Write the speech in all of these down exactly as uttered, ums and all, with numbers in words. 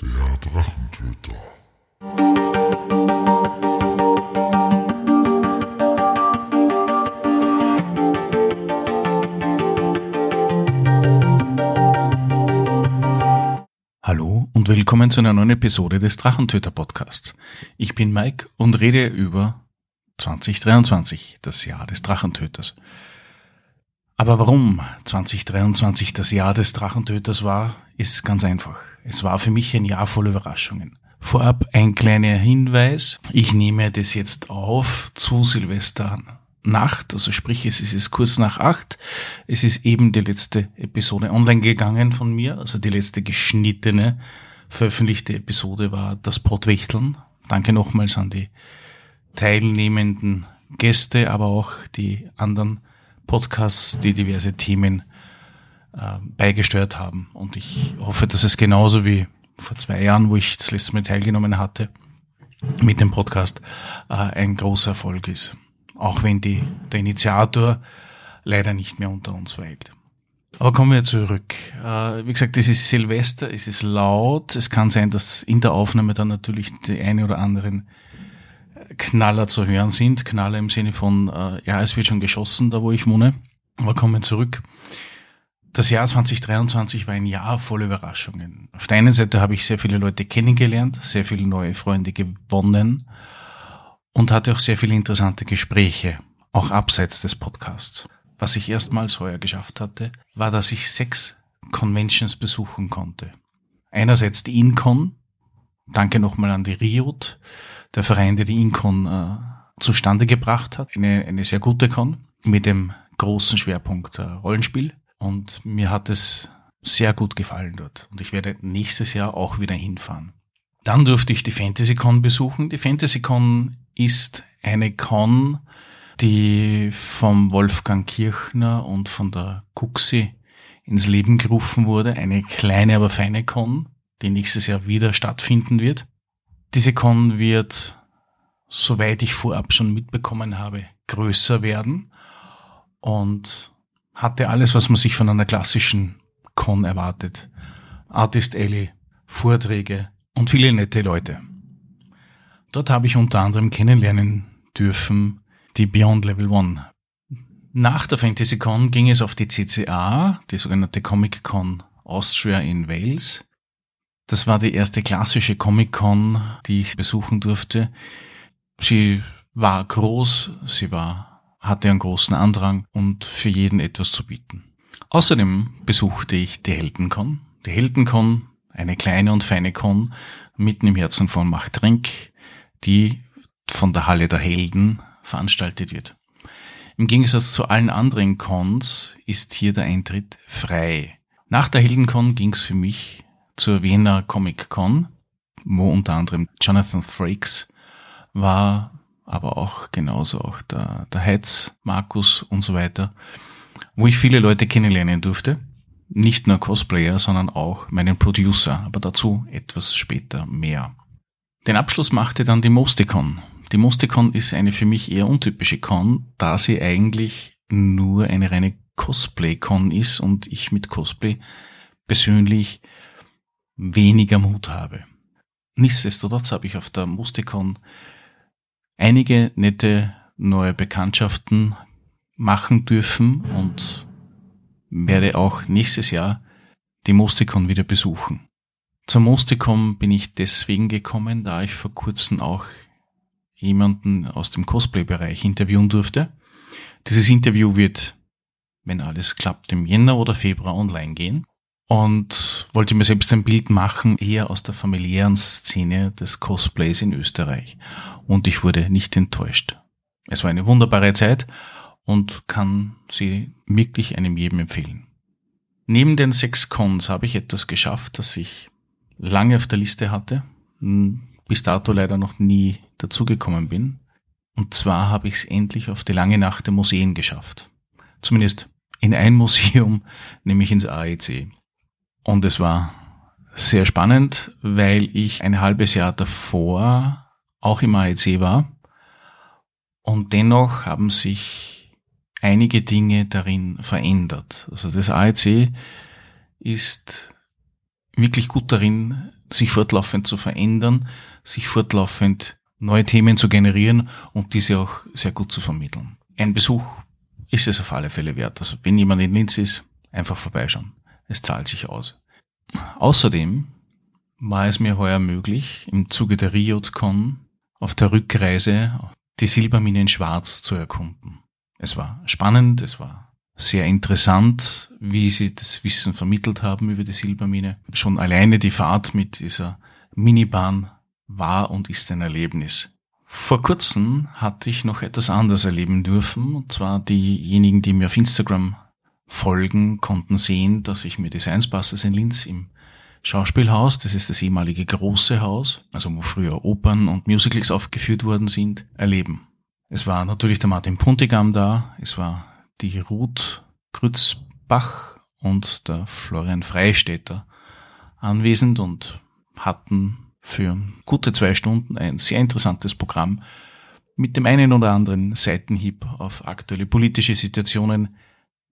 Der Drachentöter. Hallo und willkommen zu einer neuen Episode des Drachentöter-Podcasts. Ich bin Mike und rede über zwanzig dreiundzwanzig, das Jahr des Drachentöters. Aber warum zwanzig dreiundzwanzig das Jahr des Drachentöters war, ist ganz einfach. Es war für mich ein Jahr voller Überraschungen. Vorab ein kleiner Hinweis. Ich nehme das jetzt auf zu Silvesternacht, also sprich, es ist jetzt kurz nach acht. Es ist eben die letzte Episode online gegangen von mir, also die letzte geschnittene, veröffentlichte Episode war das Pottwächteln. Danke nochmals an die teilnehmenden Gäste, aber auch die anderen Podcasts, die diverse Themen äh, beigesteuert haben. Und ich hoffe, dass es genauso wie vor zwei Jahren, wo ich das letzte Mal teilgenommen hatte, mit dem Podcast äh, ein großer Erfolg ist. Auch wenn die, der Initiator leider nicht mehr unter uns weilt. Aber kommen wir zurück. Äh, wie gesagt, es ist Silvester, es ist laut. Es kann sein, dass in der Aufnahme dann natürlich die eine oder anderen Knaller zu hören sind. Knaller im Sinne von, äh, ja, es wird schon geschossen, da wo ich wohne. Aber kommen wir zurück. Das Jahr zwanzig dreiundzwanzig war ein Jahr voller Überraschungen. Auf der einen Seite habe ich sehr viele Leute kennengelernt, sehr viele neue Freunde gewonnen und hatte auch sehr viele interessante Gespräche, auch abseits des Podcasts. Was ich erstmals heuer geschafft hatte, war, dass ich sechs Conventions besuchen konnte. Einerseits die Incon, danke nochmal an die Riot, der Verein, der die Incon äh, zustande gebracht hat. Eine, eine sehr gute Con mit dem großen Schwerpunkt äh, Rollenspiel. Und mir hat es sehr gut gefallen dort. Und ich werde nächstes Jahr auch wieder hinfahren. Dann durfte ich die FantasyCon besuchen. Die FantasyCon ist eine Con, die vom Wolfgang Kirchner und von der Kuxi ins Leben gerufen wurde. Eine kleine, aber feine Con, die nächstes Jahr wieder stattfinden wird. Diese Con wird, soweit ich vorab schon mitbekommen habe, größer werden und hatte alles, was man sich von einer klassischen Con erwartet. Artist Alley, Vorträge und viele nette Leute. Dort habe ich unter anderem kennenlernen dürfen die Beyond Level One. Nach der FantasyCon ging es auf die C C A, die sogenannte Comic Con Austria in Wales. Das war die erste klassische Comic-Con, die ich besuchen durfte. Sie war groß, sie war, hatte einen großen Andrang und für jeden etwas zu bieten. Außerdem besuchte ich die Heldencon. Die Heldencon, eine kleine und feine Con, mitten im Herzen von Machtrenk, die von der Halle der Helden veranstaltet wird. Im Gegensatz zu allen anderen Cons ist hier der Eintritt frei. Nach der Heldencon ging es für mich zur Wiener Comic Con, wo unter anderem Jonathan Frakes war, aber auch genauso auch der, der Heiz, Markus und so weiter, wo ich viele Leute kennenlernen durfte. Nicht nur Cosplayer, sondern auch meinen Producer, aber dazu etwas später mehr. Den Abschluss machte dann die Mostikon. Die Mostikon ist eine für mich eher untypische Con, da sie eigentlich nur eine reine Cosplay-Con ist und ich mit Cosplay persönlich weniger Mut habe. Nichtsdestotrotz habe ich auf der Mostikon einige nette neue Bekanntschaften machen dürfen und werde auch nächstes Jahr die Mostikon wieder besuchen. Zur Mostikon bin ich deswegen gekommen, da ich vor kurzem auch jemanden aus dem Cosplay-Bereich interviewen durfte. Dieses Interview wird, wenn alles klappt, im Jänner oder Februar online gehen. Und wollte mir selbst ein Bild machen, eher aus der familiären Szene des Cosplays in Österreich. Und ich wurde nicht enttäuscht. Es war eine wunderbare Zeit und kann sie wirklich einem jedem empfehlen. Neben den sechs Cons habe ich etwas geschafft, das ich lange auf der Liste hatte, bis dato leider noch nie dazugekommen bin. Und zwar habe ich es endlich auf die lange Nacht der Museen geschafft. Zumindest in ein Museum, nämlich ins A E C. Und es war sehr spannend, weil ich ein halbes Jahr davor auch im A E C war und dennoch haben sich einige Dinge darin verändert. Also das A E C ist wirklich gut darin, sich fortlaufend zu verändern, sich fortlaufend neue Themen zu generieren und diese auch sehr gut zu vermitteln. Ein Besuch ist es auf alle Fälle wert. Also wenn jemand in Linz ist, einfach vorbeischauen. Es zahlt sich aus. Außerdem war es mir heuer möglich, im Zuge der RiotCon auf der Rückreise die Silbermine in Schwarz zu erkunden. Es war spannend, es war sehr interessant, wie sie das Wissen vermittelt haben über die Silbermine. Schon alleine die Fahrt mit dieser Minibahn war und ist ein Erlebnis. Vor kurzem hatte ich noch etwas anderes erleben dürfen, und zwar diejenigen, die mir auf Instagram folgen, konnten sehen, dass ich mir die Science Busters in Linz im Schauspielhaus, das ist das ehemalige große Haus, also wo früher Opern und Musicals aufgeführt worden sind, erleben. Es war natürlich der Martin Puntigam da, es war die Ruth Grützbach und der Florian Freistetter anwesend und hatten für gute zwei Stunden ein sehr interessantes Programm mit dem einen oder anderen Seitenhieb auf aktuelle politische Situationen,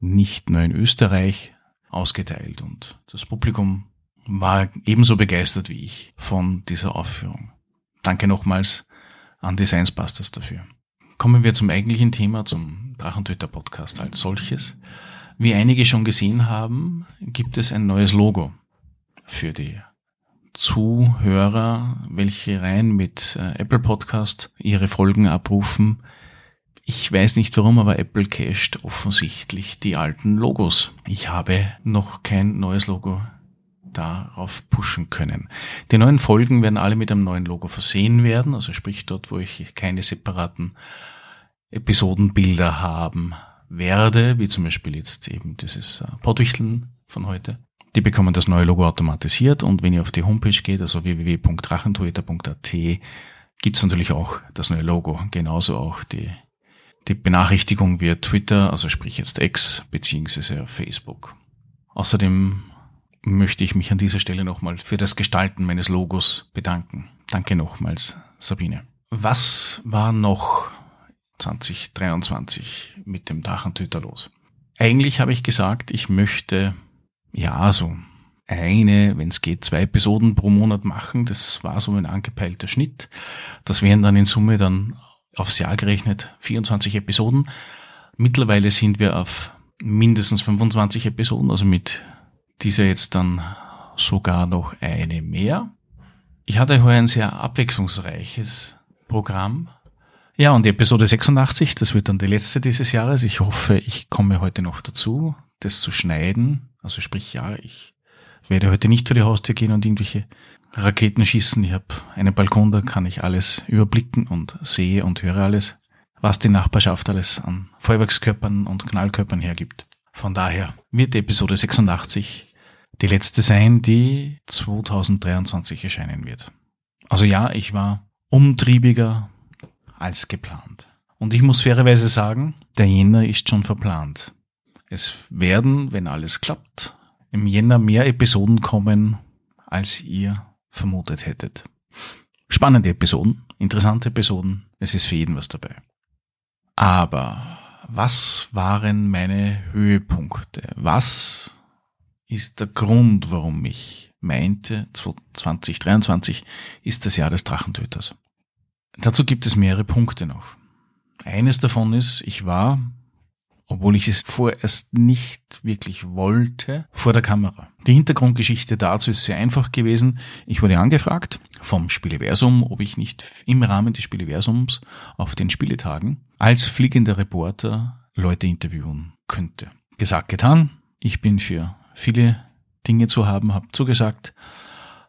nicht nur in Österreich, ausgeteilt. Und das Publikum war ebenso begeistert wie ich von dieser Aufführung. Danke nochmals an die Science Busters dafür. Kommen wir zum eigentlichen Thema, zum Drachentöter-Podcast als solches. Wie einige schon gesehen haben, gibt es ein neues Logo für die Zuhörer, welche rein mit äh, Apple Podcast ihre Folgen abrufen. Ich weiß nicht warum, aber Apple cached offensichtlich die alten Logos. Ich habe noch kein neues Logo darauf pushen können. Die neuen Folgen werden alle mit einem neuen Logo versehen werden, also sprich dort, wo ich keine separaten Episodenbilder haben werde, wie zum Beispiel jetzt eben dieses äh, Pottwichteln von heute. Die bekommen das neue Logo automatisiert, und wenn ihr auf die Homepage geht, also w w w punkt drachentöter punkt a t, gibt's natürlich auch das neue Logo. Genauso auch die, die Benachrichtigung via Twitter, also sprich jetzt X, beziehungsweise auf Facebook. Außerdem möchte ich mich an dieser Stelle nochmal für das Gestalten meines Logos bedanken. Danke nochmals, Sabine. Was war noch zwanzig dreiundzwanzig mit dem Drachentöter los? Eigentlich habe ich gesagt, ich möchte ja, so eine, wenn es geht, zwei Episoden pro Monat machen. Das war so ein angepeilter Schnitt. Das wären dann in Summe dann aufs Jahr gerechnet vierundzwanzig Episoden. Mittlerweile sind wir auf mindestens fünfundzwanzig Episoden, also mit dieser jetzt dann sogar noch eine mehr. Ich hatte heuer ein sehr abwechslungsreiches Programm. Ja, und die Episode sechsundachtzig, das wird dann die letzte dieses Jahres. Ich hoffe, ich komme heute noch dazu, das zu schneiden. Also sprich, ja, ich werde heute nicht vor die Haustür gehen und irgendwelche Raketen schießen. Ich habe einen Balkon, da kann ich alles überblicken und sehe und höre alles, was die Nachbarschaft alles an Feuerwerkskörpern und Knallkörpern hergibt. Von daher wird Episode sechsundachtzig die letzte sein, die zwanzig dreiundzwanzig erscheinen wird. Also ja, ich war umtriebiger als geplant. Und ich muss fairerweise sagen, der Jänner ist schon verplant. Es werden, wenn alles klappt, im Jänner mehr Episoden kommen, als ihr vermutet hättet. Spannende Episoden, interessante Episoden, es ist für jeden was dabei. Aber was waren meine Höhepunkte? Was ist der Grund, warum ich meinte, zwanzig dreiundzwanzig ist das Jahr des Drachentöters? Dazu gibt es mehrere Punkte noch. Eines davon ist, ich war, obwohl ich es vorerst nicht wirklich wollte, vor der Kamera. Die Hintergrundgeschichte dazu ist sehr einfach gewesen. Ich wurde angefragt vom Spieleversum, ob ich nicht im Rahmen des Spieleversums auf den Spieletagen als fliegender Reporter Leute interviewen könnte. Gesagt, getan. Ich bin für viele Dinge zu haben, habe zugesagt,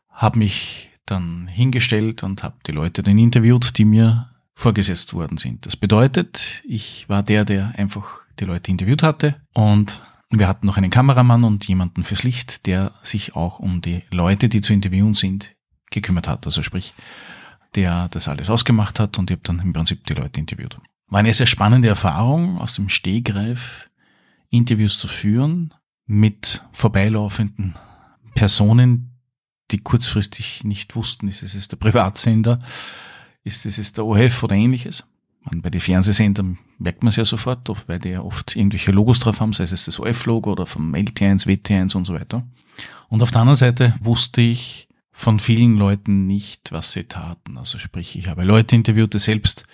habe mich dann hingestellt und habe die Leute dann interviewt, die mir vorgesetzt worden sind. Das bedeutet, ich war der, der einfach die Leute interviewt hatte, und wir hatten noch einen Kameramann und jemanden fürs Licht, der sich auch um die Leute, die zu interviewen sind, gekümmert hat. Also sprich, der das alles ausgemacht hat, und ich habe dann im Prinzip die Leute interviewt. War eine sehr spannende Erfahrung, aus dem Stegreif Interviews zu führen mit vorbeilaufenden Personen, die kurzfristig nicht wussten, ist es der Privatsender, ist es der O R F oder ähnliches. Man, bei den Fernsehsendern merkt man es ja sofort, weil die ja oft irgendwelche Logos drauf haben, sei es das O F-Logo oder vom L T eins, W T eins und so weiter. Und auf der anderen Seite wusste ich von vielen Leuten nicht, was sie taten. Also sprich, ich habe Leute interviewt, die selbst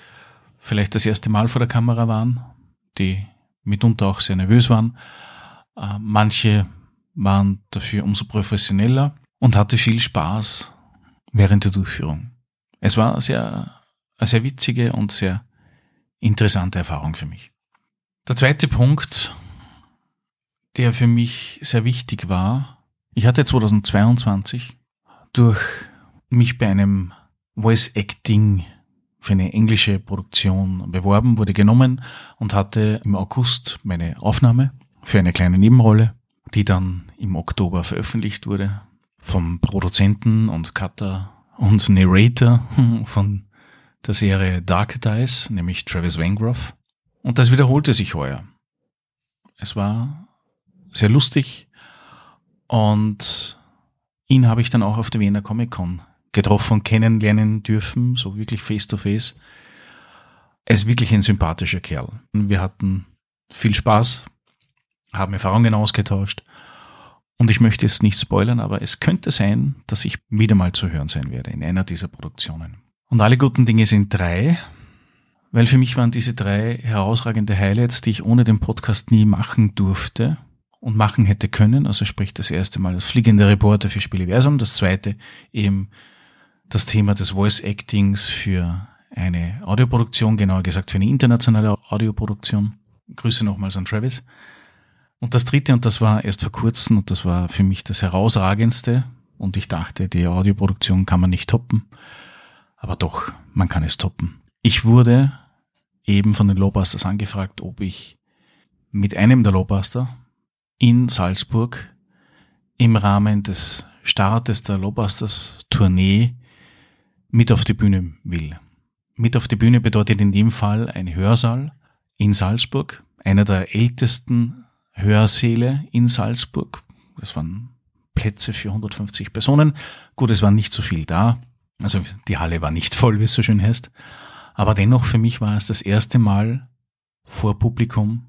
vielleicht das erste Mal vor der Kamera waren, die mitunter auch sehr nervös waren. Äh, manche waren dafür umso professioneller und hatte viel Spaß während der Durchführung. Es war sehr, eine sehr witzige und sehr interessante Erfahrung für mich. Der zweite Punkt, der für mich sehr wichtig war, ich hatte zweitausendzweiundzwanzig durch mich bei einem Voice Acting für eine englische Produktion beworben, wurde genommen und hatte im August meine Aufnahme für eine kleine Nebenrolle, die dann im Oktober veröffentlicht wurde vom Produzenten und Cutter und Narrator von der Serie Dark Dice, nämlich Travis Vangroff. Und das wiederholte sich heuer. Es war sehr lustig und ihn habe ich dann auch auf der Wiener Comic Con getroffen und kennenlernen dürfen, so wirklich face to face. Er ist wirklich ein sympathischer Kerl. Wir hatten viel Spaß, haben Erfahrungen ausgetauscht und ich möchte jetzt nicht spoilern, aber es könnte sein, dass ich wieder mal zu hören sein werde in einer dieser Produktionen. Und alle guten Dinge sind drei, weil für mich waren diese drei herausragende Highlights, die ich ohne den Podcast nie machen durfte und machen hätte können. Also sprich, das erste Mal als fliegender Reporter für Spieleversum, das zweite eben das Thema des Voice Actings für eine Audioproduktion, genauer gesagt für eine internationale Audioproduktion. Grüße nochmals an Travis. Und das dritte, und das war erst vor kurzem, und das war für mich das herausragendste, und ich dachte, die Audioproduktion kann man nicht toppen. Aber doch, man kann es toppen. Ich wurde eben von den Lobasters angefragt, ob ich mit einem der Lobaster in Salzburg im Rahmen des Startes der Lobasters-Tournee mit auf die Bühne will. Mit auf die Bühne bedeutet in dem Fall ein Hörsaal in Salzburg, einer der ältesten Hörsäle in Salzburg. Das waren Plätze für hundertfünfzig Personen. Gut, es war nicht so viel da. Also die Halle war nicht voll, wie es so schön heißt. Aber dennoch für mich war es das erste Mal vor Publikum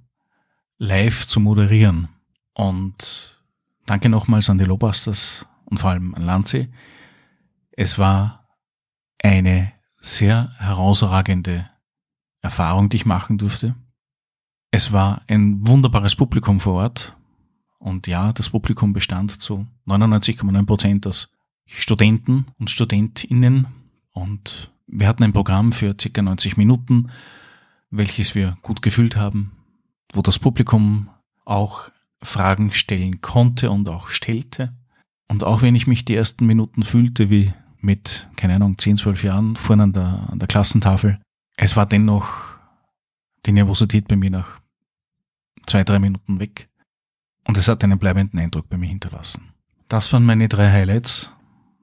live zu moderieren. Und danke nochmals an die Lobasters und vor allem an Lanzi. Es war eine sehr herausragende Erfahrung, die ich machen durfte. Es war ein wunderbares Publikum vor Ort. Und ja, das Publikum bestand zu neunundneunzig Komma neun Prozent aus Studenten und StudentInnen, und wir hatten ein Programm für ca. neunzig Minuten, welches wir gut gefüllt haben, wo das Publikum auch Fragen stellen konnte und auch stellte. Und auch wenn ich mich die ersten Minuten fühlte wie mit, keine Ahnung, zehn, zwölf Jahren vorne an der, an der Klassentafel, es war dennoch die Nervosität bei mir nach zwei, drei Minuten weg und es hat einen bleibenden Eindruck bei mir hinterlassen. Das waren meine drei Highlights,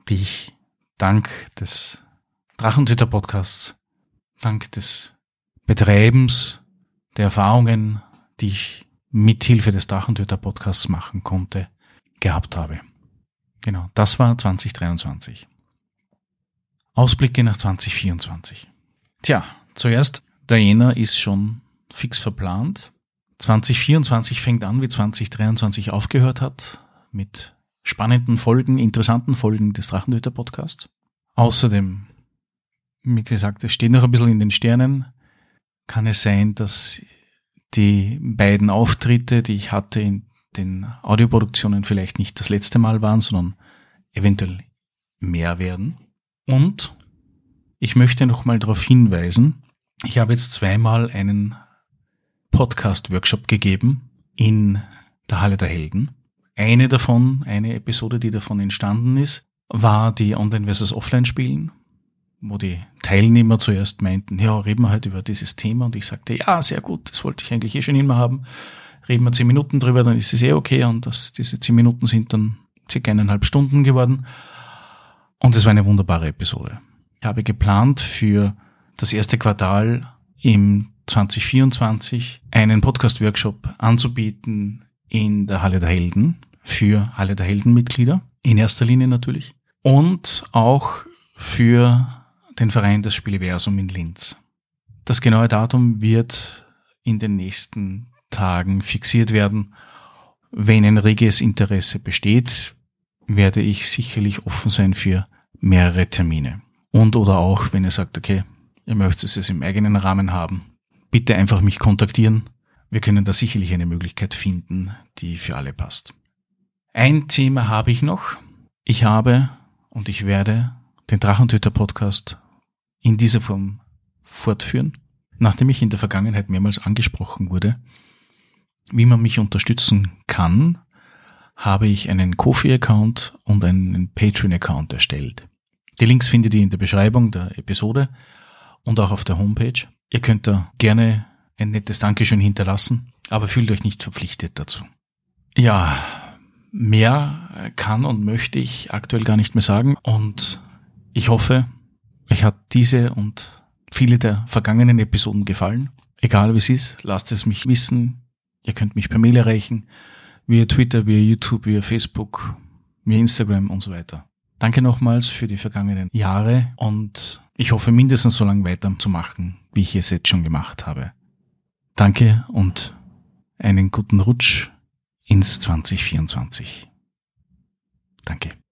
die ich dank des Drachentöter-Podcasts, dank des Betreibens der Erfahrungen, die ich mithilfe des Drachentöter-Podcasts machen konnte, gehabt habe. Genau, das war zweitausenddreiundzwanzig. Ausblicke nach zweitausendvierundzwanzig. Tja, zuerst, der Jänner ist schon fix verplant. zweitausendvierundzwanzig fängt an, wie zweitausenddreiundzwanzig aufgehört hat, mit spannenden Folgen, interessanten Folgen des Drachentöter-Podcasts. Außerdem, wie gesagt, es steht noch ein bisschen in den Sternen, kann es sein, dass die beiden Auftritte, die ich hatte in den Audioproduktionen, vielleicht nicht das letzte Mal waren, sondern eventuell mehr werden. Und ich möchte nochmal darauf hinweisen, ich habe jetzt zweimal einen Podcast-Workshop gegeben in der Halle der Helden. Eine davon, eine Episode, die davon entstanden ist, war die Online versus Offline Spielen, wo die Teilnehmer zuerst meinten, ja, reden wir halt über dieses Thema, und ich sagte, ja, sehr gut, das wollte ich eigentlich eh schon immer haben, reden wir zehn Minuten drüber, dann ist es eh okay, und das, diese zehn Minuten sind dann circa eineinhalb Stunden geworden und es war eine wunderbare Episode. Ich habe geplant für das erste Quartal im zweitausendvierundzwanzig einen Podcast-Workshop anzubieten in der Halle der Helden, für Halle der Helden-Mitglieder, in erster Linie natürlich, und auch für den Verein des Spieleversum in Linz. Das genaue Datum wird in den nächsten Tagen fixiert werden. Wenn ein reges Interesse besteht, werde ich sicherlich offen sein für mehrere Termine. Und oder auch, wenn ihr sagt, okay, ihr möchtet es im eigenen Rahmen haben, bitte einfach mich kontaktieren. Wir können da sicherlich eine Möglichkeit finden, die für alle passt. Ein Thema habe ich noch. Ich habe und ich werde den Drachentöter-Podcast in dieser Form fortführen. Nachdem ich in der Vergangenheit mehrmals angesprochen wurde, wie man mich unterstützen kann, habe ich einen Ko-Fi-Account und einen Patreon-Account erstellt. Die Links findet ihr in der Beschreibung der Episode und auch auf der Homepage. Ihr könnt da gerne ein nettes Dankeschön hinterlassen, aber fühlt euch nicht verpflichtet dazu. Ja, mehr kann und möchte ich aktuell gar nicht mehr sagen und ich hoffe, euch hat diese und viele der vergangenen Episoden gefallen. Egal wie es ist, lasst es mich wissen. Ihr könnt mich per Mail erreichen, via Twitter, via YouTube, via Facebook, via Instagram und so weiter. Danke nochmals für die vergangenen Jahre und ich hoffe mindestens so lange weiterzumachen, wie ich es jetzt schon gemacht habe. Danke und einen guten Rutsch ins zwanzig vierundzwanzig. Danke.